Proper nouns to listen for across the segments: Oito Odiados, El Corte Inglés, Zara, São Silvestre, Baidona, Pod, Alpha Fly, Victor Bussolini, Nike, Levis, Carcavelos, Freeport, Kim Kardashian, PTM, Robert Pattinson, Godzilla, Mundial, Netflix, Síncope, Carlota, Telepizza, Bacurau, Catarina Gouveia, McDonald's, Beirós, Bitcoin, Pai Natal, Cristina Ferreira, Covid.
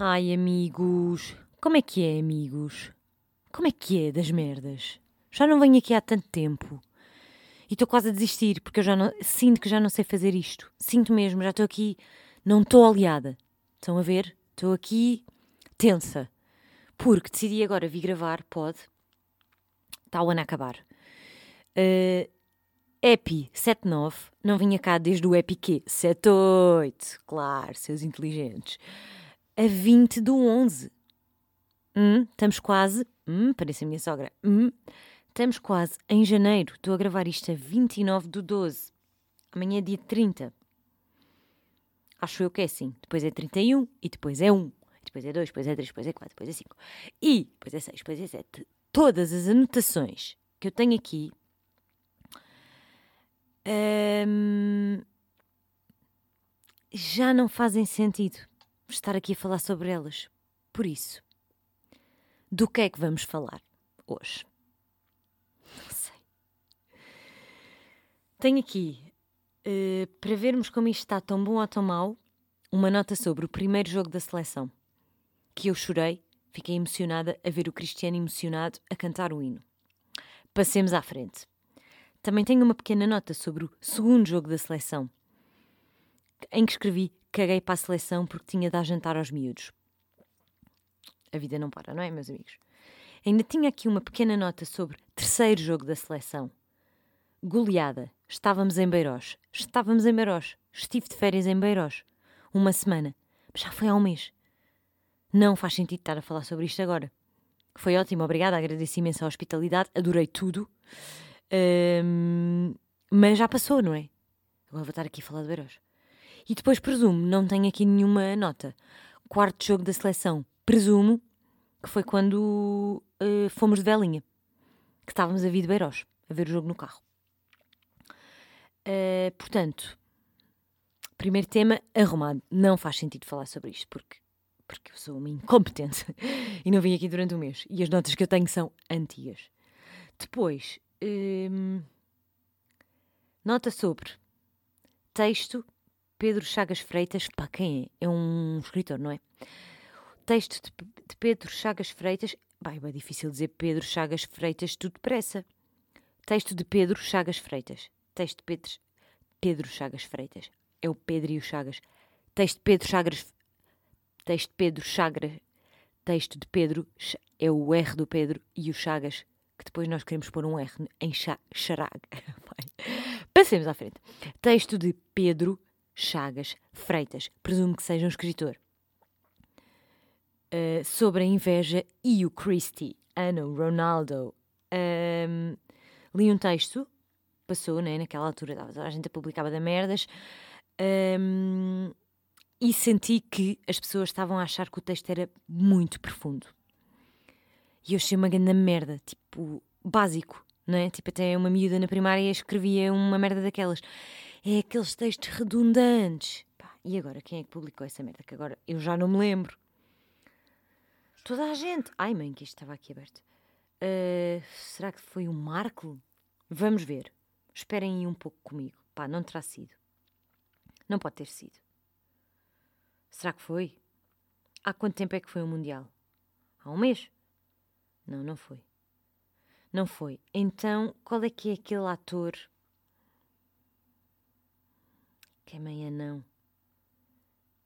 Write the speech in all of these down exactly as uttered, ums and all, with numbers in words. Ai, amigos, como é que é, amigos? Como é que é das merdas? Já não venho aqui há tanto tempo e estou quase a desistir, porque eu já não, sinto que já não sei fazer isto. Sinto mesmo, já estou aqui, não estou aliada. Estão a ver? Estou aqui tensa, porque decidi agora vir gravar, pode, está o ano a acabar. Uh, Epi setenta e nove, não vinha cá desde o Epi quê? setenta e oito, claro, seus inteligentes. A vinte do onze. Hum, estamos quase... Hum, parece a minha sogra. Hum, estamos quase em janeiro. Estou a gravar isto a vinte e nove do doze. Amanhã é dia trinta. Acho eu que é assim. Depois é trinta e um e depois é um. E depois é dois, depois é três, depois é quatro, depois é cinco. E depois é seis, depois é sete. Todas as anotações que eu tenho aqui... Hum, já não fazem sentido estar aqui a falar sobre elas. Por isso, do que é que vamos falar hoje? Não sei. Tenho aqui, uh, para vermos como isto está tão bom ou tão mau, uma nota sobre o primeiro jogo da seleção, que eu chorei, fiquei emocionada a ver o Cristiano emocionado a cantar o hino. Passemos à frente. Também tenho uma pequena nota sobre o segundo jogo da seleção, em que escrevi: caguei para a seleção porque tinha de dar jantar aos miúdos. A vida não para, não é, meus amigos? Ainda tinha aqui uma pequena nota sobre terceiro jogo da seleção. Goleada. Estávamos em Beirós. Estávamos em Beirós. Estive de férias em Beirós. Uma semana. Mas já foi há um mês. Não faz sentido estar a falar sobre isto agora. Foi ótimo, obrigada. Agradeço imenso a hospitalidade. Adorei tudo. Hum, mas já passou, não é? Agora vou estar aqui a falar de Beirós. E depois, presumo, não tenho aqui nenhuma nota. Quarto jogo da seleção. Presumo que foi quando uh, fomos de velinha, que estávamos a vir de Beirós, a ver o jogo no carro. Uh, portanto, primeiro tema arrumado. Não faz sentido falar sobre isto, porque, porque eu sou uma incompetente e não vim aqui durante um mês. E as notas que eu tenho são antigas. Depois, um, nota sobre texto Pedro Chagas Freitas. Pá, quem é? É um escritor, não é? Texto de Pedro Chagas Freitas. Bem, é difícil dizer Pedro Chagas Freitas tudo depressa. Texto de Pedro Chagas Freitas. Texto de Pedro, Pedro Chagas Freitas. É o Pedro e o Chagas. Texto de Pedro Chagas... Texto de Pedro Chagas... Texto de Pedro... É o R do Pedro e o Chagas, que depois nós queremos pôr um R em cha, Charag. Passemos à frente. Texto de Pedro Chagas Freitas. Presumo que seja um escritor. Uh, sobre a inveja e o Cristiano Ronaldo. Um, li um texto, passou, né? Naquela altura estava a gente a publicava da merdas, um, e senti que as pessoas estavam a achar que o texto era muito profundo. E eu achei uma grande merda, tipo, básico, não é? Tipo, até uma miúda na primária escrevia uma merda daquelas. É aqueles textos redundantes. Pá, e agora, quem é que publicou essa merda? Que agora eu já não me lembro. Toda a gente... Ai, mãe, que isto estava aqui aberto. Uh, será que foi o Marco? Vamos ver. Esperem aí um pouco comigo. Pá, não terá sido. Não pode ter sido. Será que foi? Há quanto tempo é que foi o Mundial? Há um mês? Não, não foi. Não foi. Então, qual é que é aquele ator? Que amanhã não.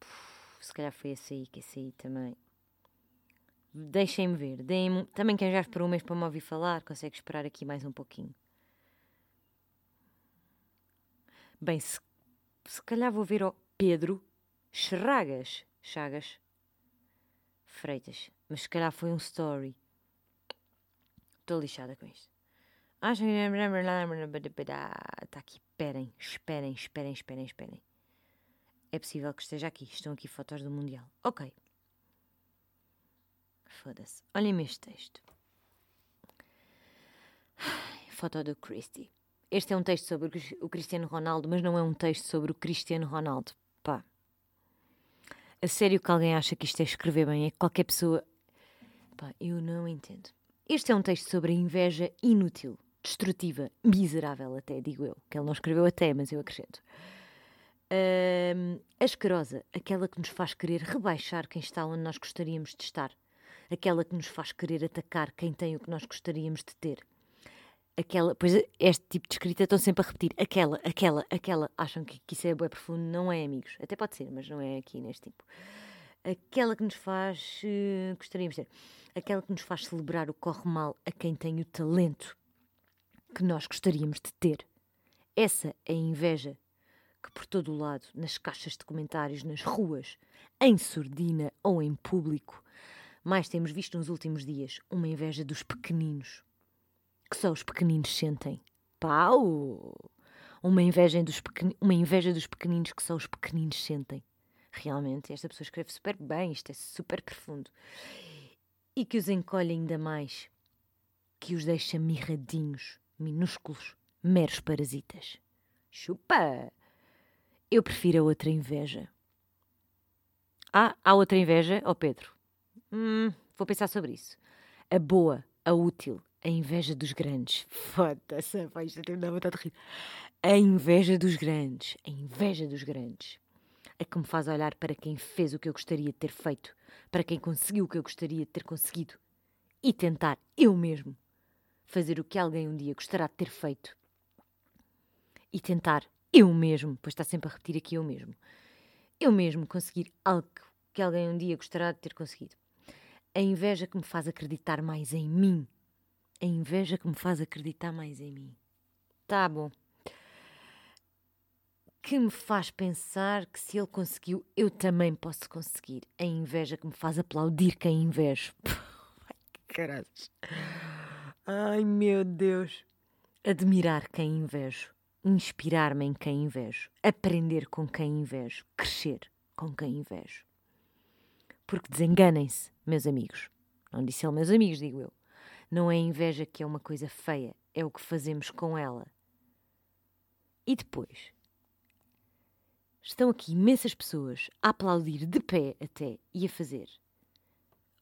Puf, se calhar foi esse aí, que esse aí também... Deixem-me ver. Deem-me... Também quem já esperou um mês para me ouvir falar, consegue esperar aqui mais um pouquinho. Bem, se, se calhar vou ver ao Pedro Chagas. Chagas Freitas. Mas se calhar foi um story. Estou lixada com isto. Está aqui. Esperem, esperem, esperem, esperem, esperem. É possível que esteja aqui. Estão aqui fotos do Mundial. Ok. Foda-se. Olhem-me este texto. Foto do Cristi. Este é um texto sobre o Cristiano Ronaldo, mas não é um texto sobre o Cristiano Ronaldo. Pá. A sério que alguém acha que isto é escrever bem? É que qualquer pessoa... Pá, eu não entendo. Este é um texto sobre a inveja inútil, destrutiva, miserável até, digo eu. Que ele não escreveu até, mas eu acrescento. Uh, a asquerosa, aquela que nos faz querer rebaixar quem está onde nós gostaríamos de estar, aquela que nos faz querer atacar quem tem o que nós gostaríamos de ter. Aquela, pois este tipo de escrita estão sempre a repetir, aquela, aquela, aquela, acham que, que isso é bué profundo, não é, amigos, até pode ser, mas não é aqui neste tipo. Aquela que nos faz, uh, gostaríamos de ter, aquela que nos faz celebrar o corre mal a quem tem o talento que nós gostaríamos de ter. Essa é a inveja que por todo o lado, nas caixas de comentários, nas ruas, em sordina ou em público, mais temos visto nos últimos dias uma inveja dos pequeninos, que só os pequeninos sentem. Pau! Uma inveja dos, pequen... uma inveja dos pequeninos que só os pequeninos sentem. Realmente, esta pessoa escreve super bem, isto é super profundo. E que os encolhe ainda mais, que os deixa mirradinhos, minúsculos, meros parasitas. Chupa! Eu prefiro a outra inveja. Ah, há outra inveja, ó oh Pedro. Hum, vou pensar sobre isso. A boa, a útil, a inveja dos grandes. Foda-se, pá, isto até me dá vontade de rir. A inveja dos grandes, a inveja dos grandes. É que me faz olhar para quem fez o que eu gostaria de ter feito, para quem conseguiu o que eu gostaria de ter conseguido e tentar eu mesmo fazer o que alguém um dia gostará de ter feito e tentar eu mesmo, pois está sempre a repetir aqui eu mesmo, eu mesmo conseguir algo que alguém um dia gostará de ter conseguido. A inveja que me faz acreditar mais em mim. A inveja que me faz acreditar mais em mim. Tá bom. Que me faz pensar que se ele conseguiu, eu também posso conseguir. A inveja que me faz aplaudir quem invejo. Ai, que caralho. Ai, meu Deus. Admirar quem invejo. Inspirar-me em quem invejo, aprender com quem invejo, crescer com quem invejo. Porque desenganem-se, meus amigos. Não disse ele meus amigos, digo eu. Não é inveja que é uma coisa feia, é o que fazemos com ela. E depois, estão aqui imensas pessoas a aplaudir de pé até e a fazer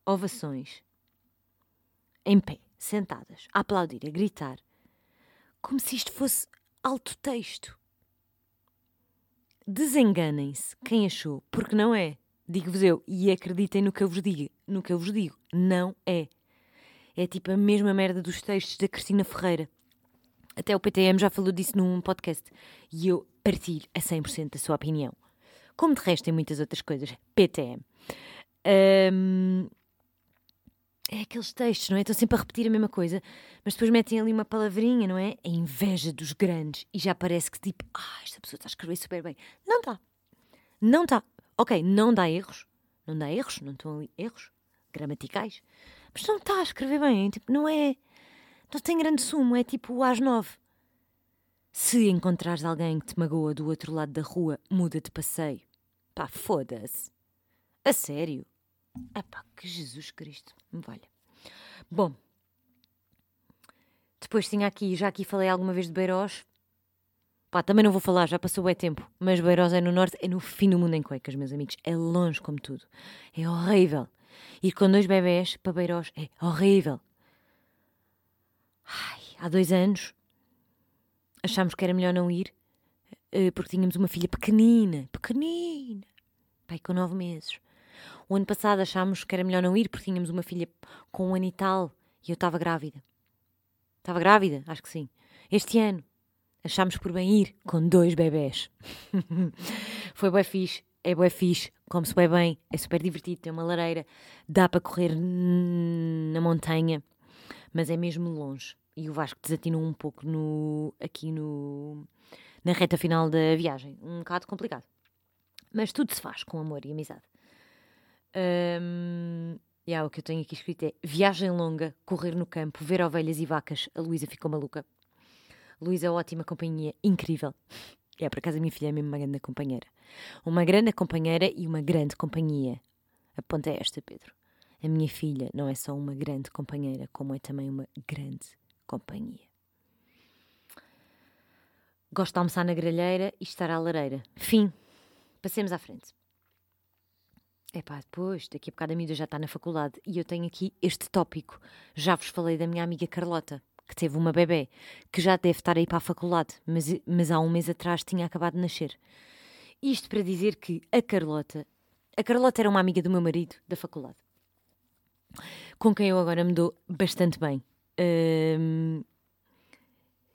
ovações em pé, sentadas, a aplaudir, a gritar, como se isto fosse alto texto. Desenganem-se quem achou, porque não é. Digo-vos eu, e acreditem no que eu vos digo, no que eu vos digo, não é. É tipo a mesma merda dos textos da Cristina Ferreira. Até o P T M já falou disso num podcast. E eu partilho a cem por cento da sua opinião. Como de resto em muitas outras coisas. P T M. Um, É aqueles textos, não é? Estão sempre a repetir a mesma coisa, mas depois metem ali uma palavrinha, não é? A inveja dos grandes. E já parece que tipo, ah, esta pessoa está a escrever super bem. Não está. Não está. Ok, não dá erros. Não dá erros, não estão ali erros gramaticais. Mas não está a escrever bem. Tipo, não é... Não tem grande sumo, é tipo o às nove. Se encontrares alguém que te magoa do outro lado da rua, muda de passeio. Pá, foda-se. A sério. Epá, que Jesus Cristo me valha. Bom, depois tinha aqui, já aqui falei alguma vez de Beirós. Pá, também não vou falar, já passou bué tempo. Mas Beirós é no norte, é no fim do mundo em cuecas, meus amigos. É longe como tudo. É horrível. Ir com dois bebés para Beirós é horrível. Ai, há dois anos achámos que era melhor não ir, porque tínhamos uma filha pequenina, pequenina, pai com nove meses. O ano passado achámos que era melhor não ir porque tínhamos uma filha com um ano e tal e eu estava grávida. Estava grávida? Acho que sim. Este ano achámos por bem ir com dois bebés. Foi bué fixe, é bué fixe, come-se bué bem, é super divertido, tem uma lareira, dá para correr na montanha, mas é mesmo longe. E o Vasco desatinou um pouco no, aqui no, na reta final da viagem. Um bocado complicado. Mas tudo se faz com amor e amizade. Um, yeah, o que eu tenho aqui escrito é viagem longa, correr no campo, ver ovelhas e vacas. A Luísa ficou maluca. Luísa, ótima companhia, incrível. É, por acaso a minha filha é mesmo uma grande companheira. Uma grande companheira e uma grande companhia. A ponta é esta, Pedro. A minha filha não é só uma grande companheira, como é também uma grande companhia. Gosto de almoçar na grelheira e estar à lareira. Fim. Passemos à frente. Epá, depois, daqui a bocado a miúda já está na faculdade e eu tenho aqui este tópico. Já vos falei da minha amiga Carlota, que teve uma bebé, que já deve estar aí para a faculdade, mas, mas há um mês atrás tinha acabado de nascer. Isto para dizer que a Carlota, a Carlota era uma amiga do meu marido da faculdade, com quem eu agora me dou bastante bem. Um,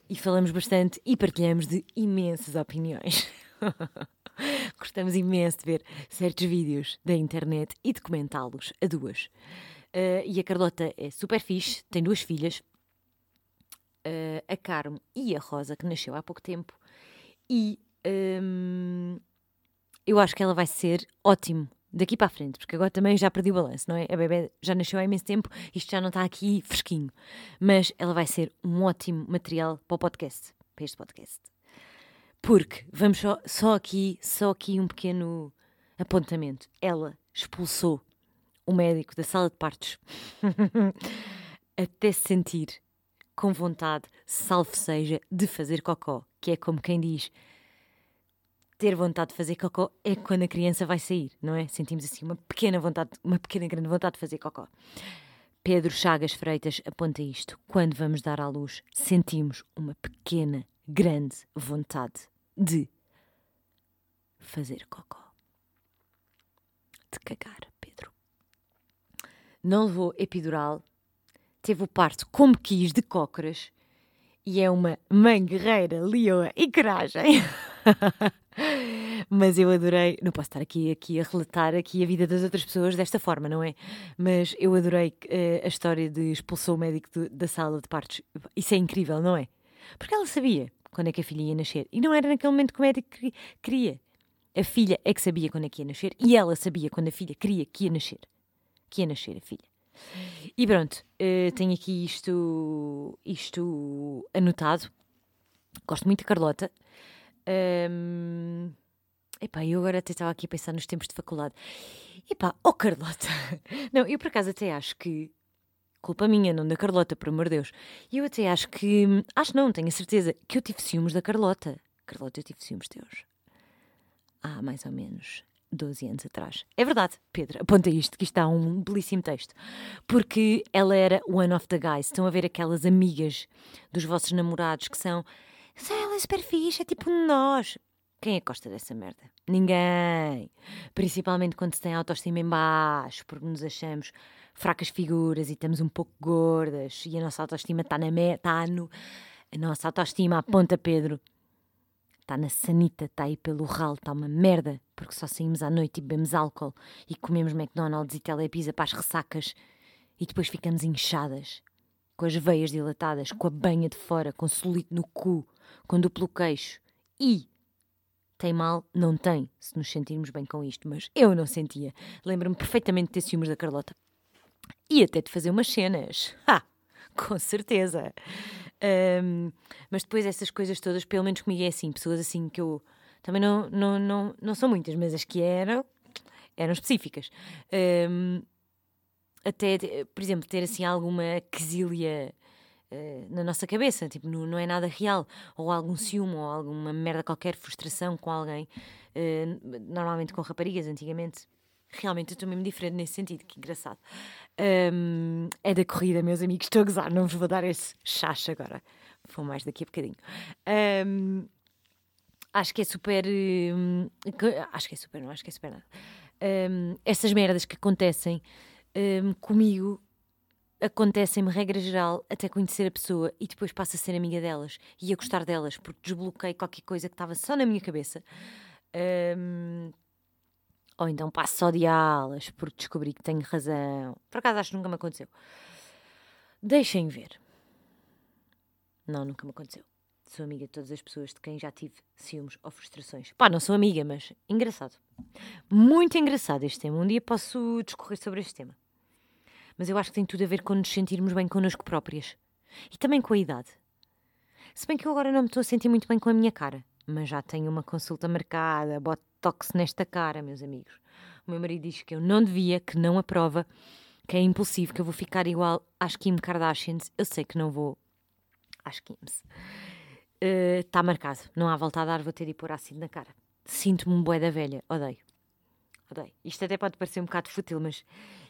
e falamos bastante e partilhamos de imensas opiniões. Gostamos imenso de ver certos vídeos da internet e de comentá-los a duas. Uh, e a Carlota é super fixe, tem duas filhas, uh, a Carmo e a Rosa, que nasceu há pouco tempo. E um, eu acho que ela vai ser ótimo daqui para a frente, porque agora também já perdi o balanço, não é? A bebê já nasceu há imenso tempo, isto já não está aqui fresquinho. Mas ela vai ser um ótimo material para o podcast, para este podcast. Porque, vamos só, só aqui, só aqui um pequeno apontamento. Ela expulsou o médico da sala de partos até se sentir com vontade, salvo seja, de fazer cocó. Que é como quem diz, ter vontade de fazer cocó é quando a criança vai sair, não é? Sentimos assim uma pequena vontade, uma pequena grande vontade de fazer cocó. Pedro Chagas Freitas aponta isto. Quando vamos dar à luz, sentimos uma pequena, grande vontade de fazer cocó. De cagar, Pedro. Não levou epidural, teve o parto como quis, de cócoras, e é uma mãe guerreira, leoa e coragem. Mas eu adorei, não posso estar aqui, aqui a relatar aqui a vida das outras pessoas desta forma, não é? Mas eu adorei uh, a história de expulsou o médico do, da sala de partos. Isso é incrível, não é? Porque ela sabia quando é que a filha ia nascer. E não era naquele momento que o médico queria. A filha é que sabia quando é que ia nascer. E ela sabia quando a filha queria que ia nascer. Que ia nascer a filha. E pronto, uh, tenho aqui isto, isto anotado. Gosto muito da Carlota. Um, epá, eu agora até estava aqui a pensar nos tempos de faculdade. Epá, oh Carlota! Não, eu por acaso até acho que... Culpa minha, não da Carlota, por amor de Deus. E eu até acho que... Acho não, tenho a certeza que eu tive ciúmes da Carlota. Carlota, eu tive ciúmes teus. Há mais ou menos doze anos atrás. É verdade, Pedro, aponta isto, que isto há um belíssimo texto. Porque ela era one of the guys. Estão a ver aquelas amigas dos vossos namorados que são... Ela é super fixe, é tipo nós. Quem é que gosta dessa merda? Ninguém. Principalmente quando se tem autoestima em baixo, porque nos achamos... fracas figuras e estamos um pouco gordas e a nossa autoestima está na me... tá no... A nossa autoestima aponta, Pedro. Está na sanita, está aí pelo ralo, está uma merda, porque só saímos à noite e bebemos álcool e comemos McDonald's e telepizza para as ressacas e depois ficamos inchadas, com as veias dilatadas, com a banha de fora, com solito no cu, com duplo queixo. E... Tem mal? Não tem, se nos sentirmos bem com isto, mas eu não sentia. Lembro-me perfeitamente de ter ciúmes da Carlota. E até de fazer umas cenas. Ah, com certeza. Um, mas depois essas coisas todas, pelo menos comigo é assim. Pessoas assim que eu... Também não, não, não, não são muitas, mas as que eram, eram específicas. Um, até, por exemplo, ter assim alguma quesilha uh, na nossa cabeça. Tipo, não, não é nada real. Ou algum ciúme, ou alguma merda qualquer, frustração com alguém. Uh, normalmente com raparigas, antigamente... Realmente eu estou mesmo diferente nesse sentido, que engraçado. Um, é da corrida, meus amigos, estou a gozar, não vos vou dar esse chacho agora. Vou mais daqui a bocadinho. Um, acho que é super... Um, acho que é super, não acho que é super nada. Um, essas merdas que acontecem um, comigo, acontecem-me, regra geral, até conhecer a pessoa e depois passo a ser amiga delas e a gostar delas, porque desbloqueei qualquer coisa que estava só na minha cabeça. Um, Ou então passo só de alas, porque descobri que tenho razão. Por acaso acho que nunca me aconteceu. Deixem ver. Não, nunca me aconteceu. Sou amiga de todas as pessoas de quem já tive ciúmes ou frustrações. Pá, não sou amiga, mas engraçado. Muito engraçado este tema. Um dia posso discorrer sobre este tema. Mas eu acho que tem tudo a ver com nos sentirmos bem connosco próprias. E também com a idade. Se bem que eu agora não me estou a sentir muito bem com a minha cara. Mas já tenho uma consulta marcada, botox nesta cara, meus amigos. O meu marido diz que eu não devia, que não aprova, que é impossível, que eu vou ficar igual às Kim Kardashian. Eu sei que não vou às Kims. Está uh, marcado, não há volta a dar, vou ter de pôr ácido na cara. Sinto-me um bué da velha, odeio. Odeio. Isto até pode parecer um bocado fútil, mas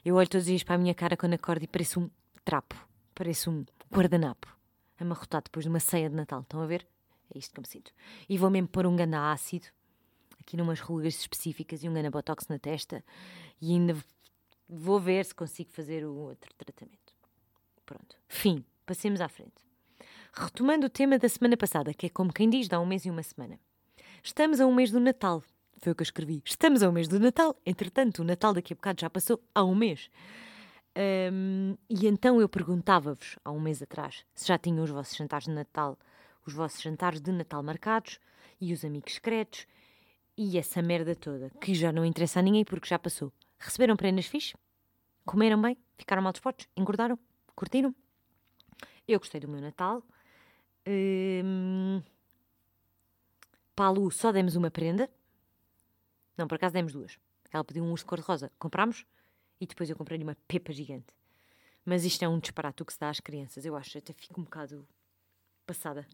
eu olho todos os dias para a minha cara quando acordo e pareço um trapo, pareço um guardanapo, amarrotado depois de uma ceia de Natal, estão a ver? É isto que eu me sinto. E vou mesmo pôr um ganda ácido. aqui numas rugas específicas e um grande botox na testa, e ainda vou ver se consigo fazer o outro tratamento. Pronto, fim, passemos à frente. Retomando o tema da semana passada, que é como quem diz, dá um mês e uma semana. Estamos a um mês do Natal, foi o que eu escrevi. Estamos a um mês do Natal, entretanto o Natal daqui a bocado já passou há um mês. Um, e então eu perguntava-vos há um mês atrás se já tinham os vossos jantares de Natal, os vossos jantares de Natal marcados e os amigos secretos e essa merda toda, que já não interessa a ninguém porque já passou. Receberam prendas fixe? Comeram bem? Ficaram mal dispostos? Engordaram? Curtiram? Eu gostei do meu Natal. Hum, para a Lu só demos uma prenda. Não, por acaso demos duas. Ela pediu um urso cor-de-rosa. Comprámos e depois eu comprei-lhe uma pepa gigante. Mas isto é um disparate que se dá às crianças. Eu acho, até fico um bocado passada.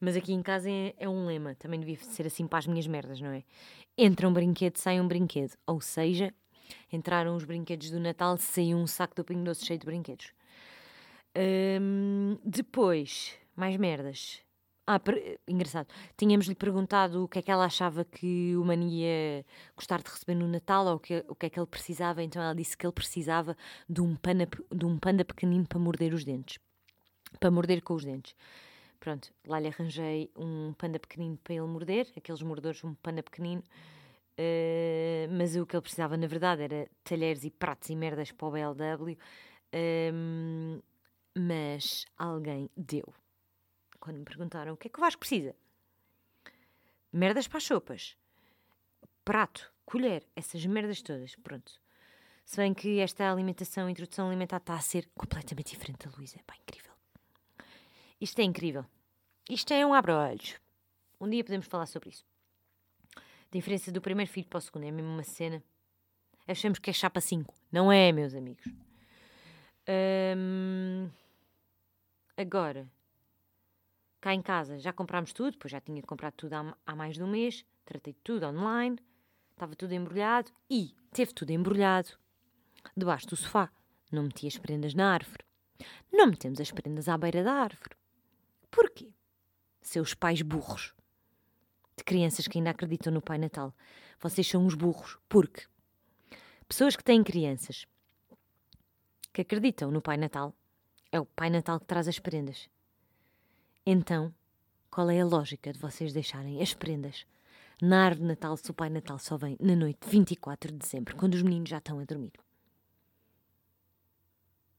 Mas aqui em casa é, é um lema. Também devia ser assim para as minhas merdas, não é? Entra um brinquedo, sai um brinquedo. Ou seja, entraram os brinquedos do Natal, saiu um saco do Pingo Doce cheio de brinquedos. Hum, depois, mais merdas. Ah, per... engraçado. Tínhamos-lhe perguntado o que é que ela achava que o Mani ia gostar de receber no Natal ou que, o que é que ele precisava. Então ela disse que ele precisava de um panda, de um panda pequenino para morder os dentes. Para morder com os dentes. Pronto, lá lhe arranjei um panda pequenino para ele morder. Aqueles mordedores, um panda pequenino. Uh, mas o que ele precisava, na verdade, era talheres e pratos e merdas para o B L W. Um... Mas alguém deu. Quando me perguntaram o que é que o Vasco precisa. Merdas para as sopas. Prato, colher, essas merdas todas. Pronto. Se bem que esta alimentação, introdução alimentar, está a ser completamente diferente da Luísa. É pá, incrível. Isto é incrível. Isto é um abra-olhos. Um dia podemos falar sobre isso. A diferença do primeiro filho para o segundo é mesmo uma cena. Achamos que é chapa cinco. Não é, meus amigos. Hum... Agora, cá em casa já comprámos tudo, pois já tinha comprado tudo há, há mais de um mês, tratei tudo online, estava tudo embrulhado e teve tudo embrulhado debaixo do sofá. Não meti as prendas na árvore. Não metemos as prendas à beira da árvore. Porquê? Seus pais burros. De crianças que ainda acreditam no Pai Natal. Vocês são uns burros. Porque pessoas que têm crianças que acreditam no Pai Natal, é o Pai Natal que traz as prendas. Então, qual é a lógica de vocês deixarem as prendas na árvore de Natal se o Pai Natal só vem na noite de vinte e quatro de dezembro, quando os meninos já estão a dormir?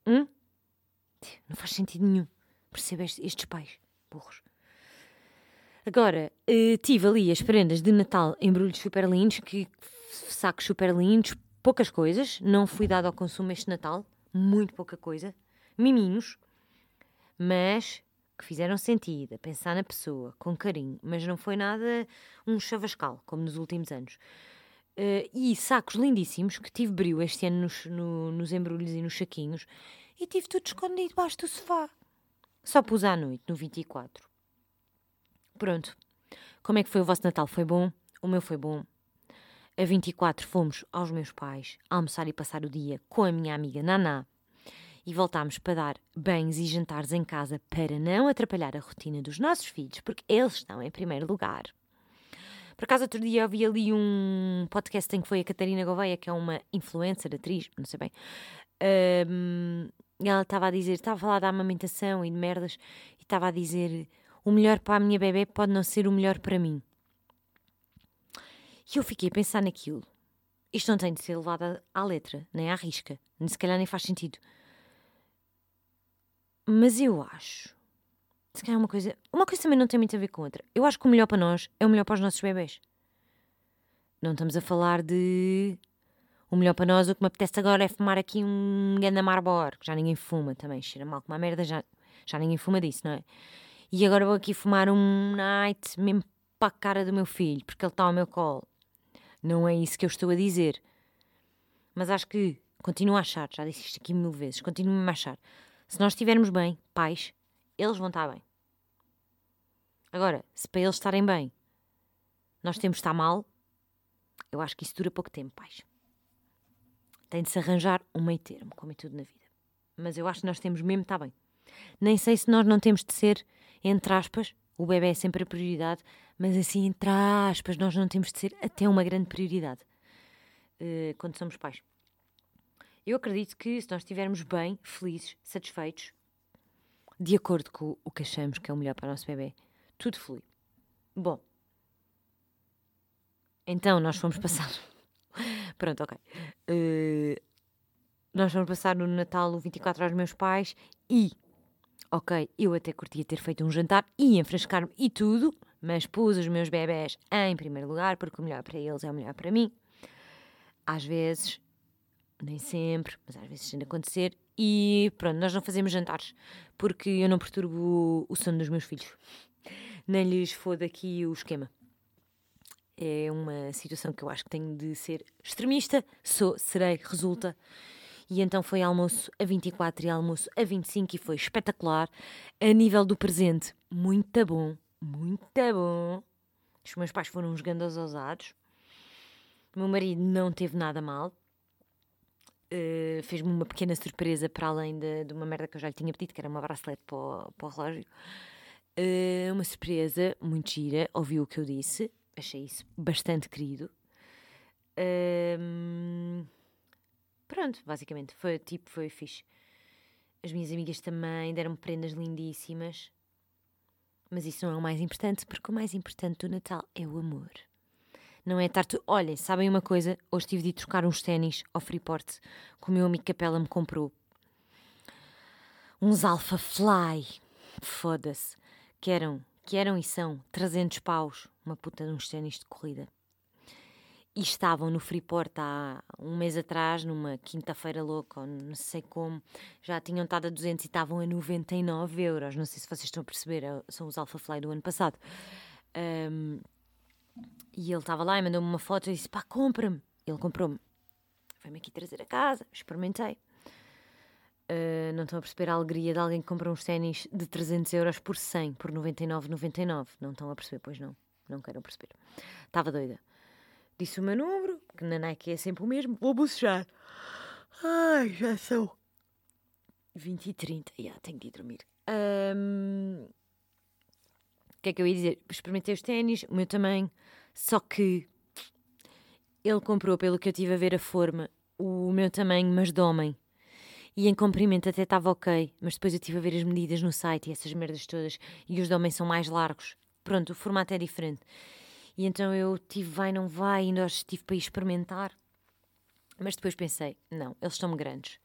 Hum? Não faz sentido nenhum. Percebes estes pais burros. Agora, eh, tive ali as prendas de Natal em embrulhos super lindos, que, sacos super lindos, poucas coisas. Não fui dado ao consumo este Natal. Muito pouca coisa. Miminhos. Mas que fizeram sentido, a pensar na pessoa, com carinho, mas não foi nada um chavascal, como nos últimos anos. Uh, e sacos lindíssimos, que tive brilho este ano nos, no, nos embrulhos e nos saquinhos, e tive tudo escondido debaixo do sofá. Só pus à noite, no vinte e quatro. Pronto. Como é que foi o vosso Natal? Foi bom? O meu foi bom. A vinte e quatro fomos aos meus pais almoçar e passar o dia com a minha amiga Naná. E voltámos para dar banhos e jantares em casa para não atrapalhar a rotina dos nossos filhos, porque eles estão em primeiro lugar. Por acaso, outro dia eu vi ali um podcast em que foi a Catarina Gouveia, que é uma influencer, atriz, não sei bem. Um, ela estava a dizer, estava a falar da amamentação e de merdas, e estava a dizer, o melhor para a minha bebê pode não ser o melhor para mim. E eu fiquei a pensar naquilo. Isto não tem de ser levado à letra, nem à risca. Se calhar nem faz sentido. Mas eu acho... Se calhar uma coisa... Uma coisa também não tem muito a ver com outra. Eu acho que o melhor para nós é o melhor para os nossos bebés. Não estamos a falar de... O melhor para nós, o que me apetece agora é fumar aqui um ganda Marlboro, que já ninguém fuma também. Cheira mal como uma merda, já, já ninguém fuma disso, não é? E agora vou aqui fumar um night mesmo para a cara do meu filho, porque ele está ao meu colo. Não é isso que eu estou a dizer. Mas acho que... Continuo a achar, já disse isto aqui mil vezes, continuo-me a achar... Se nós estivermos bem, pais, eles vão estar bem. Agora, se para eles estarem bem, nós temos de estar mal, eu acho que isso dura pouco tempo, pais. Tem de se arranjar um meio termo, como é tudo na vida. Mas eu acho que nós temos mesmo de estar bem. Nem sei se nós não temos de ser, entre aspas, O bebê é sempre a prioridade, mas assim, entre aspas, nós não temos de ser até uma grande prioridade uh, quando somos pais. Eu acredito que se nós estivermos bem, felizes, satisfeitos, de acordo com o que achamos que é o melhor para o nosso bebê, tudo flui. Bom, então nós fomos passar... Pronto, ok. Uh, nós fomos passar no Natal o vinte e quatro aos meus pais e... Ok, eu até curtia ter feito um jantar e enfrascar-me e tudo, mas pus os meus bebés em primeiro lugar, porque o melhor para eles é o melhor para mim. Às vezes, nem sempre, mas às vezes tem de acontecer. E pronto, nós não fazemos jantares, porque eu não perturbo o sono dos meus filhos. Nem lhes fodo aqui o esquema. É uma situação que eu acho que tenho de ser extremista, sou, serei, resulta... E então foi almoço a vinte e quatro e almoço a vinte e cinco e foi espetacular. A nível do presente, muito bom, muito bom. Os meus pais foram uns grandes ousados. O meu marido não teve nada mal. Uh, fez-me uma pequena surpresa para além de, de uma merda que eu já lhe tinha pedido, que era uma bracelete para o, para o relógio. Uh, uma surpresa muito gira, ouviu o que eu disse. Achei isso bastante querido. Uh, Pronto, basicamente, foi tipo, foi fixe. As minhas amigas também deram-me prendas lindíssimas. Mas isso não é o mais importante, porque o mais importante do Natal é o amor. Não é estar... Tu... Olhem, sabem uma coisa? Hoje tive de ir trocar uns ténis ao Freeport, que o meu amigo Capela me comprou. Uns Alpha Fly, foda-se, que eram, que eram e são trezentos paus, uma puta de uns ténis de corrida. E estavam no Freeport há um mês atrás, numa quinta-feira louca, ou não sei como, já tinham estado a duzentos e estavam a noventa e nove euros. Não sei se vocês estão a perceber, são os Alpha Fly do ano passado. Um, e ele estava lá e mandou-me uma foto e disse, pá, compra-me. Ele comprou-me. Foi-me aqui trazer a casa, experimentei. Uh, não estão a perceber a alegria de alguém que compra uns ténis de trezentos euros por cem, por noventa e nove noventa e nove. Não estão a perceber, pois não. Não quero perceber. Estava doida. Disse o meu número, que na Nike é sempre o mesmo. Vou bocejar. Ai, já são vinte e trinta. Yeah, tenho que ir dormir. Um... O que é que eu ia dizer? Experimentei os ténis, o meu tamanho. Só que ele comprou, pelo que eu estive a ver a forma, o meu tamanho, mas de homem. E em comprimento até estava ok. Mas depois eu estive a ver as medidas no site e essas merdas todas. E os de homem são mais largos. Pronto, o formato é diferente. E então eu tive, vai, não vai, ainda estive para ir experimentar. Mas depois pensei, não, eles estão grandes.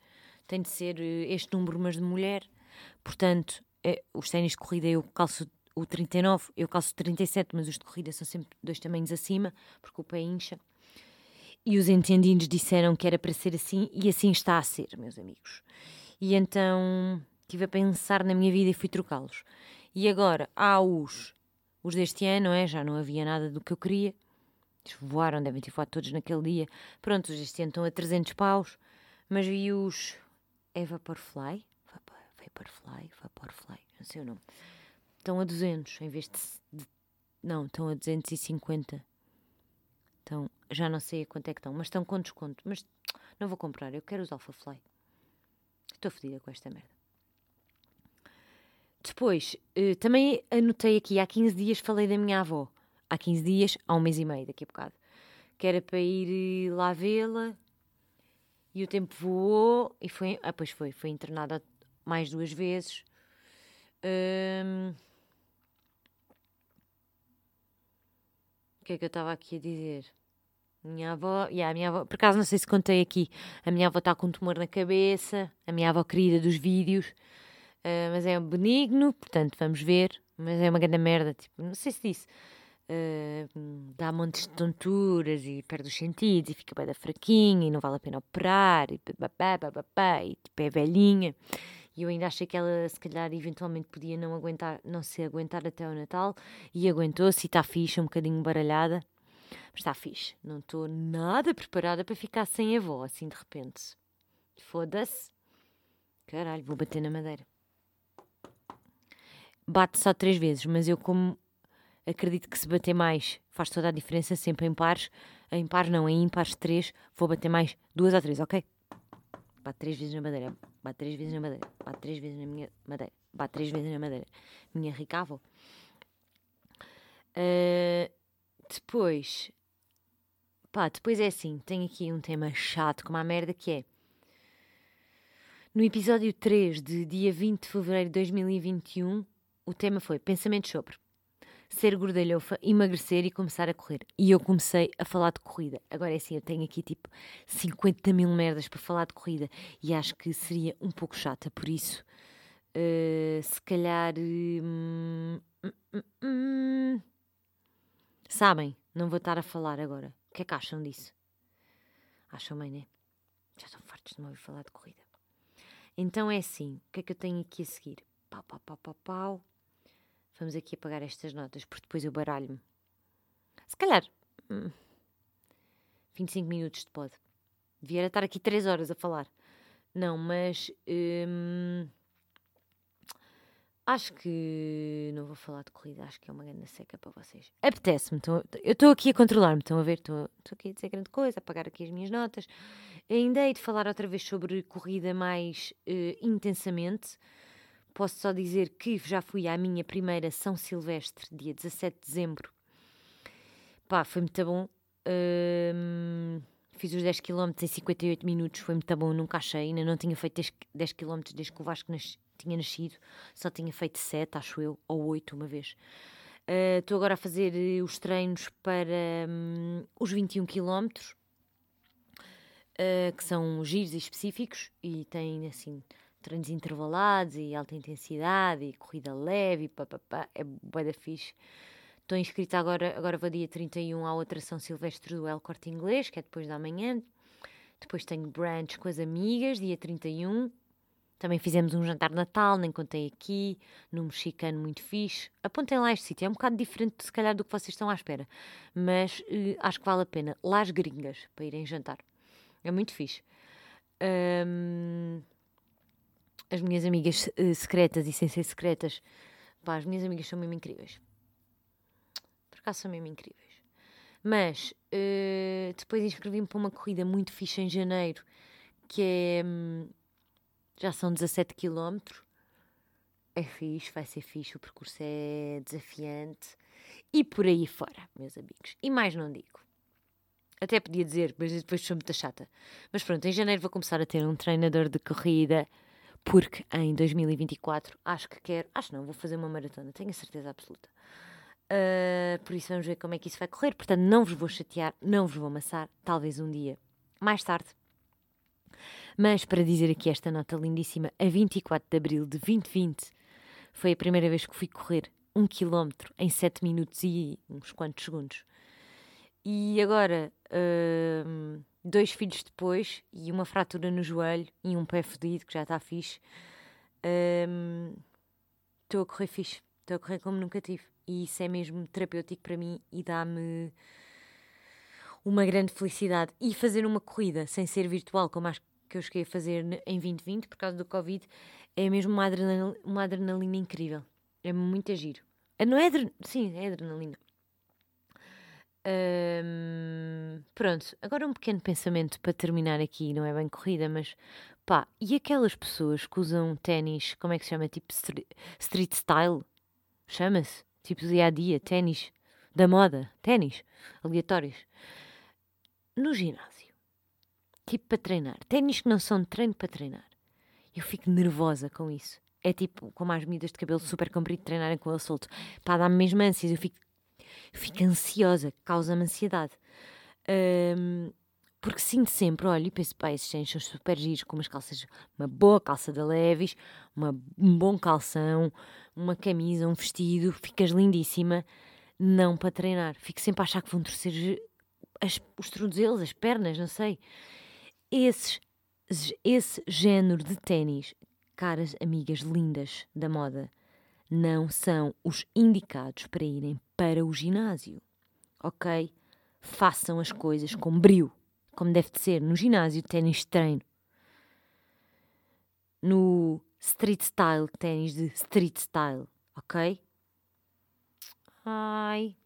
Tem de ser este número, mas de mulher. Portanto, é, os ténis de corrida eu calço o trinta e nove, eu calço o trinta e sete, mas os de corrida são sempre dois tamanhos acima, porque o pé incha. E os entendidos disseram que era para ser assim, e assim está a ser, meus amigos. E então estive a pensar na minha vida e fui trocá-los. E agora há os... Os deste ano, não é? Já não havia nada do que eu queria. Eles voaram, devem ter voado todos naquele dia. Pronto, os deste ano estão a trezentos paus. Mas vi os... É Vaporfly? Vapor, Vaporfly, Vaporfly, não sei o nome. Estão a duzentos, em vez de... Não, estão a duzentos e cinquenta. Então, já não sei a quanto é que estão, mas estão com desconto. Mas não vou comprar, eu quero os Alpha Fly. Estou fodida com esta merda. Depois, também anotei aqui, há quinze dias falei da minha avó. Há quinze dias, há um mês e meio, daqui a bocado. Que era para ir lá vê-la. E o tempo voou. E foi, ah, pois foi, foi internada mais duas vezes. Hum... O que é que eu estava aqui a dizer? Minha avó, yeah, a minha avó, por acaso não sei se contei aqui. A minha avó está com um tumor na cabeça. A minha avó querida dos vídeos. Uh, mas é benigno, portanto vamos ver, mas é uma grande merda, tipo, não sei se disse, uh, dá montes de tonturas e perde os sentidos e fica bem da fraquinha e não vale a pena operar e, babá, babá, e tipo, é velhinha, e eu ainda achei que ela se calhar eventualmente podia não aguentar, não se aguentar até o Natal, e aguentou-se e está fixe, um bocadinho baralhada, mas está fixe, não estou nada preparada para ficar sem avó assim de repente, foda-se, caralho, vou bater na madeira. Bate só três vezes, mas eu como acredito que se bater mais faz toda a diferença, sempre em pares, em pares não, em ímpares três, vou bater mais duas ou três, ok? Bate três vezes na madeira, bate três vezes na madeira, bate três vezes na minha madeira, bate três vezes na madeira. Minha rica avó. Uh, depois, pá, depois é assim, tenho aqui um tema chato como a merda que é. No episódio três de dia vinte de fevereiro de dois mil e vinte e um, o tema foi pensamentos sobre ser gordalhofa, emagrecer e começar a correr. E eu comecei a falar de corrida. Agora é assim, eu tenho aqui tipo cinquenta mil merdas para falar de corrida e acho que seria um pouco chata, por isso uh, se calhar... Hum, hum, hum, sabem, não vou estar a falar agora. O que é que acham disso? Acham bem, né? Já estão fartos de me ouvir falar de corrida. Então é assim, o que é que eu tenho aqui a seguir? Pau, pau, pau, pau, pau. Vamos aqui apagar estas notas, porque depois eu baralho-me. Se calhar, hum, vinte e cinco minutos de pod. Devia estar aqui três horas a falar. Não, mas hum, acho que não vou falar de corrida. Acho que é uma grande seca para vocês. Apetece-me. Tô, eu estou aqui a controlar-me, estão a ver? Estou aqui a dizer grande coisa, a apagar aqui as minhas notas. Ainda hei de falar outra vez sobre corrida mais uh, intensamente. Posso só dizer que já fui à minha primeira São Silvestre, dia dezassete de dezembro. Pá, foi muito bom. Um, fiz os dez quilómetros em cinquenta e oito minutos, foi muito bom, nunca achei. Ainda não tinha feito dez quilómetros desde que o Vasco nas, tinha nascido. Só tinha feito sete, acho eu, ou oito uma vez. Estou uh, agora a fazer os treinos para um, os vinte e um quilómetros, uh, que são giros e específicos, e têm assim... treinos intervalados e alta intensidade e corrida leve e papapá, é bué da fixe. Estou inscrita agora, agora vou dia trinta e um à outra São Silvestre do El Corte Inglês, que é depois da manhã. Depois tenho brunch com as amigas, dia trinta e um. Também fizemos um jantar de Natal, nem contei aqui, num mexicano muito fixe. Apontem lá este sítio, é um bocado diferente se calhar do que vocês estão à espera, mas uh, acho que vale a pena. Las Gringas, para irem jantar. É muito fixe. Um... As minhas amigas uh, secretas e sem ser secretas, pá, as minhas amigas são mesmo incríveis. Por acaso são mesmo incríveis. Mas uh, depois inscrevi-me para uma corrida muito fixe em janeiro, que é. Hum, já são dezassete quilómetros. É fixe, vai ser fixe, o percurso é desafiante. E por aí fora, meus amigos. E mais não digo. Até podia dizer, mas depois sou muito chata. Mas pronto, em janeiro vou começar a ter um treinador de corrida. Porque em dois mil e vinte e quatro acho que quero... Acho não, vou fazer uma maratona, tenho a certeza absoluta. Uh, por isso vamos ver como é que isso vai correr. Portanto, não vos vou chatear, não vos vou amassar. Talvez um dia mais tarde. Mas para dizer aqui esta nota lindíssima, a vinte e quatro de abril de dois mil e vinte foi a primeira vez que fui correr um quilómetro em sete minutos e uns quantos segundos. E agora... Uh, Dois filhos depois e uma fratura no joelho e um pé fodido que já está fixe. Estou um, a correr fixe. Estou a correr como nunca tive. E isso é mesmo terapêutico para mim e dá-me uma grande felicidade. E fazer uma corrida sem ser virtual, como acho que eu cheguei a fazer em vinte vinte por causa do Covid, é mesmo uma adrenalina, uma adrenalina incrível. É muito giro. Não é adrenalina? Sim, é adrenalina. Um, pronto, agora um pequeno pensamento para terminar aqui, não é bem corrida, mas pá, e aquelas pessoas que usam ténis, como é que se chama, tipo street style, chama-se, tipo dia-a-dia, ténis da moda, ténis aleatórios, no ginásio, tipo para treinar, ténis que não são de treino para treinar, eu fico nervosa com isso, é tipo com as medidas de cabelo super comprido treinarem com ele solto, pá, dá-me mesmo ânsias, eu fico Fico ansiosa, causa-me ansiedade. Um, porque sinto sempre, olha, e penso, pá, esses tênis são super giros, com umas calças, uma boa calça da Levis, uma, um bom calção, uma camisa, um vestido, ficas lindíssima, não para treinar. Fico sempre a achar que vão torcer as, os tornozelos, as pernas, não sei. Esses, esse género de ténis, caras amigas lindas da moda, não são os indicados para irem para o ginásio, ok? Façam as coisas com brio, como deve de ser, no ginásio, ténis de treino. No street style, ténis de street style, ok? Ai.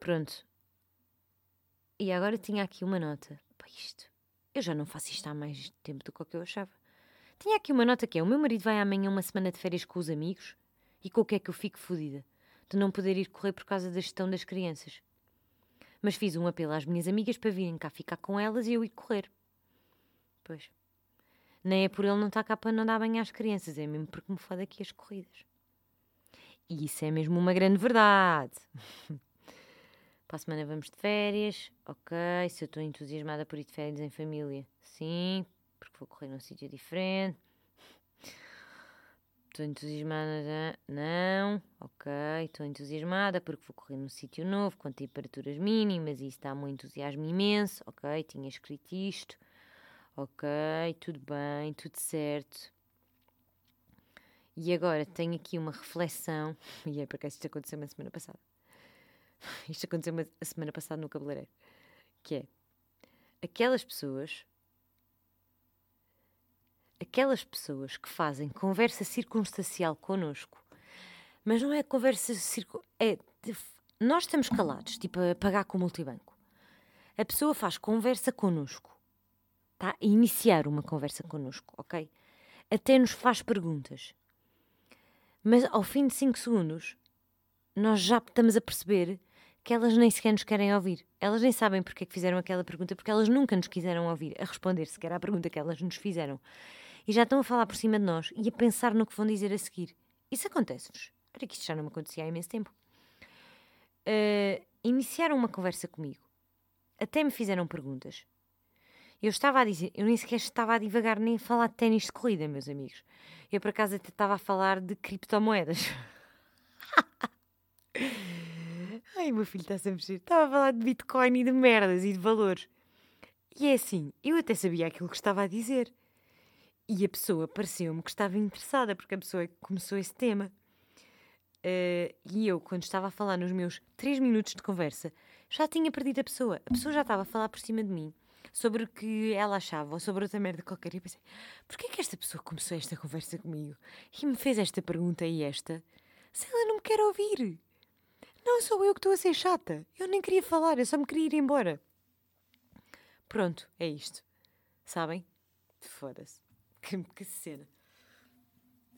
Pronto. E agora tinha aqui uma nota. Pá, isto. Eu já não faço isto há mais tempo do que eu achava. Tinha aqui uma nota que é, o meu marido vai amanhã uma semana de férias com os amigos e com o que é que eu fico fodida? de não poder ir correr por causa da gestão das crianças. Mas fiz um apelo às minhas amigas para virem cá ficar com elas e eu ir correr. Pois. Nem é por ele não estar cá para não dar bem às crianças, é mesmo porque me fode aqui as corridas. E isso é mesmo uma grande verdade. Para a semana vamos de férias. Ok, se eu estou entusiasmada por ir de férias em família, sim, porque vou correr num sítio diferente. Estou entusiasmada, não, ok, estou entusiasmada porque vou correr num sítio novo, com temperaturas mínimas e isso dá-me um entusiasmo imenso, ok, tinha escrito isto. Ok, tudo bem, tudo certo. E agora tenho aqui uma reflexão. E é porque isto aconteceu na semana passada. Isto aconteceu a semana passada no cabeleireiro. Que é, aquelas pessoas... Aquelas pessoas que fazem conversa circunstancial connosco. Mas não é conversa circunstancial... É, nós estamos calados, tipo a pagar com o multibanco. A pessoa faz conversa connosco. Tá? A iniciar uma conversa connosco, ok? Até nos faz perguntas. Mas ao fim de cinco segundos, nós já estamos a perceber que elas nem sequer nos querem ouvir. Elas nem sabem porque é que fizeram aquela pergunta, porque elas nunca nos quiseram ouvir a responder sequer à pergunta que elas nos fizeram. E já estão a falar por cima de nós e a pensar no que vão dizer a seguir. Isso acontece-vos. Olha que isto já não me acontecia há imenso tempo. Uh, iniciaram uma conversa comigo. Até me fizeram perguntas. Eu estava a dizer, eu nem sequer estava a divagar nem a falar de ténis de corrida, meus amigos. Eu, por acaso, até estava a falar de criptomoedas. Ai, meu filho está sempre cheio. Estava a falar de Bitcoin e de merdas e de valores. E é assim, eu até sabia aquilo que estava a dizer. E a pessoa pareceu-me que estava interessada, porque a pessoa começou esse tema. Uh, e eu, quando estava a falar nos meus três minutos de conversa, já tinha perdido a pessoa. A pessoa já estava a falar por cima de mim. Sobre o que ela achava, ou sobre outra merda qualquer. E pensei, porquê é que esta pessoa começou esta conversa comigo? E me fez esta pergunta e esta? Se ela não me quer ouvir. Não sou eu que estou a ser chata. Eu nem queria falar, eu só me queria ir embora. Pronto, é isto. Sabem? Foda-se. Que, que cena.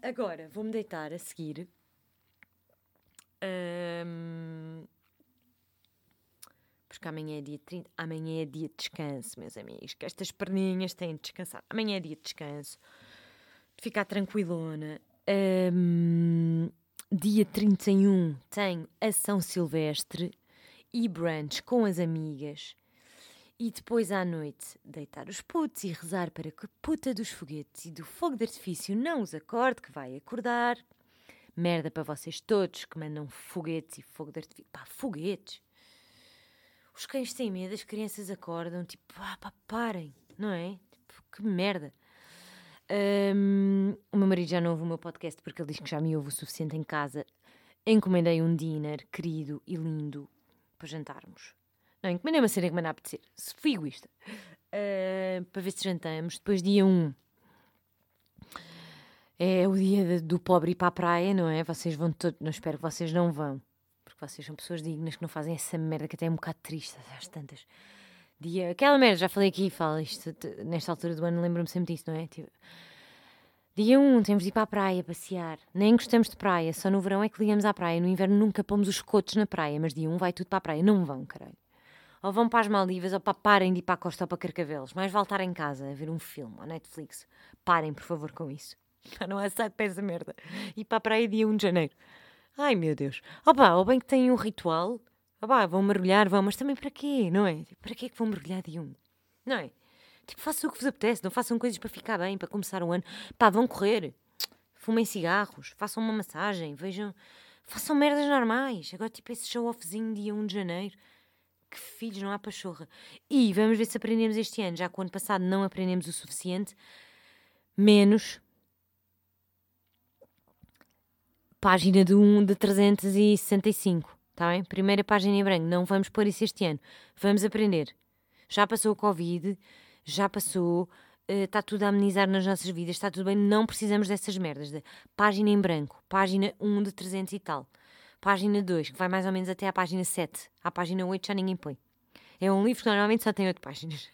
Agora, vou-me deitar a seguir. Hum... Porque amanhã é dia trinta, amanhã é dia de descanso, meus amigos, que estas perninhas têm de descansar. Amanhã é dia de descanso, de ficar tranquilona. Um, dia trinta e um tenho a São Silvestre e brunch com as amigas. E depois à noite deitar os putos e rezar para que a puta dos foguetes e do fogo de artifício não os acorde, que vai acordar. Merda para vocês todos que mandam foguetes e fogo de artifício. Pá, foguetes! Os cães têm medo, as crianças acordam, tipo, ah, pá, parem, não é? Tipo, que merda. Um, o meu marido já não ouve o meu podcast porque ele diz que já me ouve o suficiente em casa. Encomendei um dinner querido e lindo para jantarmos. Não, encomendei uma cena que me manda a apetecer. Se fui egoísta. Uh, para ver se jantamos. Depois dia um. É o dia do pobre ir para a praia, não é? Vocês vão todos, não espero que vocês não vão. Porque vocês são pessoas dignas que não fazem essa merda que até é um bocado triste às tantas. Dia, aquela merda, já falei aqui, falo isto, nesta altura do ano lembro-me sempre disso, não é? Tipo, dia um, temos de ir para a praia, passear. Nem gostamos de praia, só no verão é que ligamos à praia. No inverno nunca pomos os cotos na praia, mas dia um vai tudo para a praia. Não vão, caralho. Ou vão para as Maldivas, ou para parem de ir para a costa ou para Carcavelos. Mais vale estar em casa a ver um filme, ou Netflix. Parem, por favor, com isso. Não há saco para essa merda. Ir para a praia dia um de janeiro. Ai, meu Deus. Opa, ou bem que têm um ritual. Opa, vão mergulhar, vão. Mas também para quê, não é? Para quê é que vão mergulhar de um? Não é? Tipo, façam o que vos apetece. Não façam coisas para ficar bem, para começar o ano. Pá, vão correr. Fumem cigarros. Façam uma massagem. Vejam. Façam merdas normais. Agora, tipo, esse show-offzinho dia um de janeiro. Que filhos, não há pachorra. E vamos ver se aprendemos este ano. Já que o ano passado não aprendemos o suficiente. Menos... Página de um de trezentos e sessenta e cinco, está bem? Primeira página em branco, não vamos pôr isso este ano. Vamos aprender. Já passou o Covid, já passou, está uh, tudo a amenizar nas nossas vidas, está tudo bem, não precisamos dessas merdas. De página em branco, página um de trezentos e tal. Página dois, que vai mais ou menos até à página sete. À página oito já ninguém põe. É um livro que normalmente só tem oito páginas.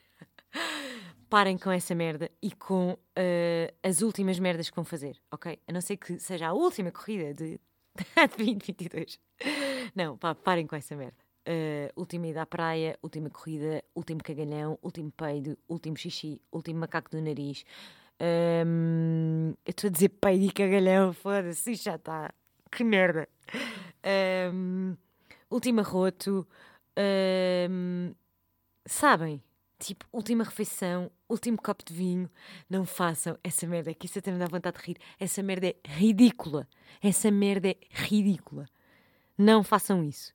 Parem com essa merda e com uh, as últimas merdas que vão fazer, ok? A não ser que seja a última corrida de de vinte e vinte e dois. Não, pá, parem com essa merda. Uh, última ida à praia, última corrida, último cagalhão, último peido, último xixi, último macaco do nariz. Um, eu estou a dizer peido e cagalhão, foda-se, já está. Que merda. Um, último arroto. Um, sabem? Tipo, última refeição, último copo de vinho. Não façam essa merda, que isso até me dá vontade de rir. Essa merda é ridícula. Essa merda é ridícula. Não façam isso.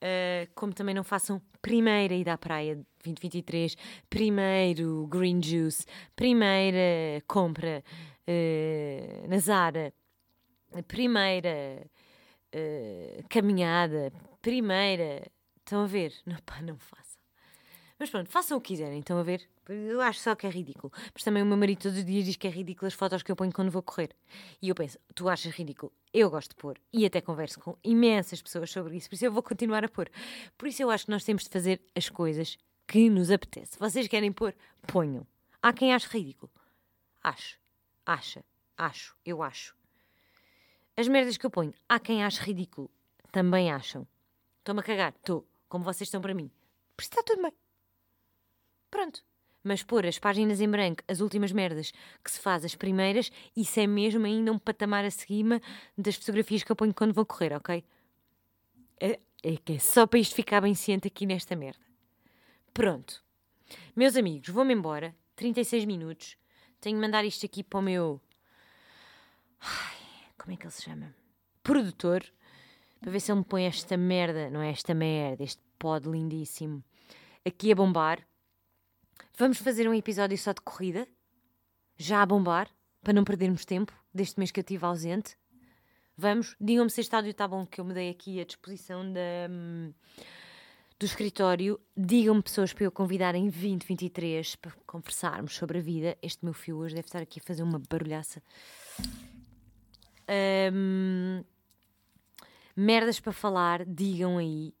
Uh, como também não façam primeira ida à praia de vinte e vinte e três, primeiro green juice, primeira compra uh, na Zara, primeira uh, caminhada, primeira... Estão a ver? Não, pá, não façam. Mas pronto, façam o que quiserem, estão a ver? Eu acho só que é ridículo. Mas também o meu marido todos os dias diz que é ridículo as fotos que eu ponho quando vou correr. E eu penso, tu achas ridículo? Eu gosto de pôr. E até converso com imensas pessoas sobre isso. Por isso eu vou continuar a pôr. Por isso eu acho que nós temos de fazer as coisas que nos apetece. Vocês querem pôr? Ponham. Há quem ache ridículo. Acho. Acha. Acho. Eu acho. As merdas que eu ponho. Há quem ache ridículo. Também acham. Estou-me a cagar. Estou. Como vocês estão para mim. Por isso está tudo bem. Pronto. Mas pôr as páginas em branco, as últimas merdas que se faz, as primeiras, isso é mesmo ainda um patamar acima das fotografias que eu ponho quando vou correr, ok? É, é que é só para isto ficar bem ciente aqui nesta merda. Pronto. Meus amigos, vou-me embora. trinta e seis minutos. Tenho de mandar isto aqui para o meu... Ai, como é que ele se chama? Produtor. Para ver se ele me põe esta merda, não é esta merda, este pod lindíssimo, aqui a bombar. Vamos fazer um episódio só de corrida, já a bombar, para não perdermos tempo, deste mês que eu estive ausente. Vamos, digam-me se este áudio está bom, que eu me dei aqui à disposição da, do escritório. Digam-me pessoas para eu convidar em vinte e vinte e três, para conversarmos sobre a vida. Este meu fio hoje deve estar aqui a fazer uma barulhaça. Um, merdas para falar, digam aí.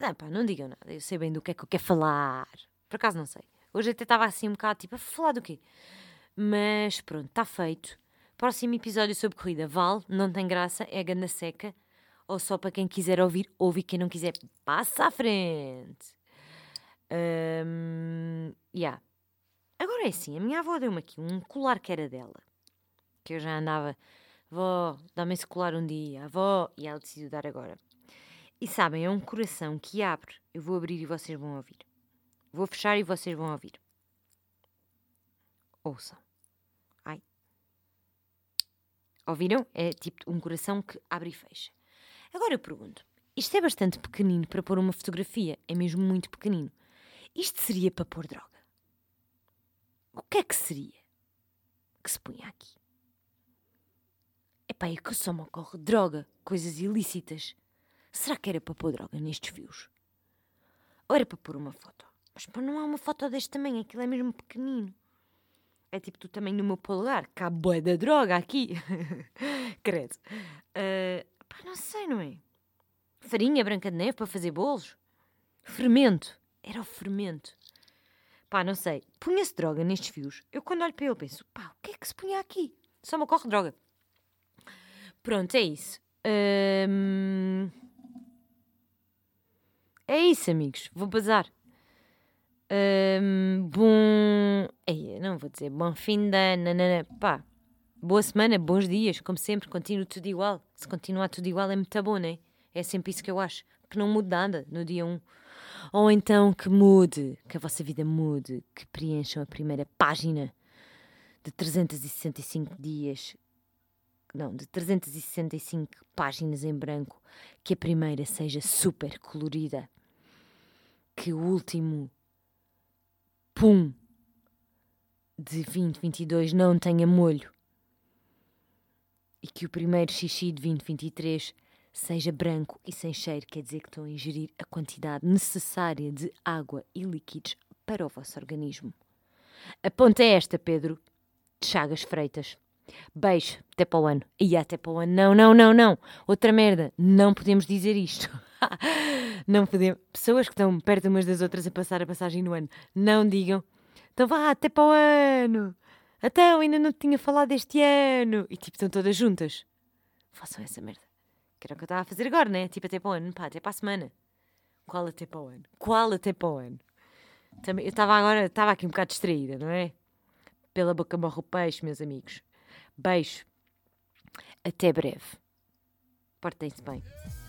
Não, pá, não digam nada, eu sei bem do que é que eu quero falar. Por acaso não sei. Hoje até estava assim um bocado tipo, a falar do quê? Mas pronto, está feito. Próximo episódio sobre corrida. Vale, não tem graça, é ganda seca. Ou só para quem quiser ouvir, ouve. Quem não quiser, passa à frente. Um, yeah. Agora é assim, a minha avó deu-me aqui um colar que era dela. Que eu já andava... Vó, dá-me esse colar um dia. Avó, e ela decidiu dar agora. E sabem, é um coração que abre. Eu vou abrir e vocês vão ouvir. Vou fechar e vocês vão ouvir. Ouçam. Ai. Ouviram? É tipo um coração que abre e fecha. Agora eu pergunto. Isto é bastante pequenino para pôr uma fotografia. É mesmo muito pequenino. Isto seria para pôr droga? O que é que seria que se punha aqui? Epá, é que só me ocorre droga. Coisas ilícitas. Será que era para pôr droga nestes fios? Ou era para pôr uma foto? Mas pô, não há uma foto deste tamanho, aquilo é mesmo pequenino. É tipo do tamanho do meu polegar, cabe bué da droga aqui. Credo. Uh, pá, não sei, não é? Farinha branca de neve para fazer bolos? Fermento. Era o fermento. Pá, não sei. Punha-se droga nestes fios. Eu quando olho para ele penso, pá, o que é que se punha aqui? Só me ocorre droga. Pronto, é isso. Uh... É isso, amigos. Vou bazar. Um, bom... Ei, não vou dizer bom fim de ano. Pá, boa semana, bons dias, como sempre, continuo tudo igual. Se continuar tudo igual é muito bom, não é? É sempre isso que eu acho, que não mude nada no dia um. Ou então que mude, que a vossa vida mude, que preencham a primeira página de trezentos e sessenta e cinco dias, não, de trezentos e sessenta e cinco páginas em branco, que a primeira seja super colorida, que o último pum de vinte e vinte e dois não tenha molho e que o primeiro xixi de vinte e vinte e três seja branco e sem cheiro, quer dizer que estão a ingerir a quantidade necessária de água e líquidos para o vosso organismo. A ponta é esta, Pedro Chagas Freitas. Beijo, até para o ano. E até para o ano, não, não, não, não. Outra merda, não podemos dizer isto. Não podemos. Pessoas que estão perto umas das outras a passar a passagem no ano, não digam. Então vá, até para o ano. Então, ainda não tinha falado deste ano. E tipo, estão todas juntas. façam essa merda. Que era o que eu estava a fazer agora, né? Tipo, até para o ano, pá, até para a semana. Qual até para o ano? Qual até para o ano? Também, eu estava agora, estava aqui um bocado distraída, não é? Pela boca morre o peixe, meus amigos. Beijo. Até breve. Portem-se bem.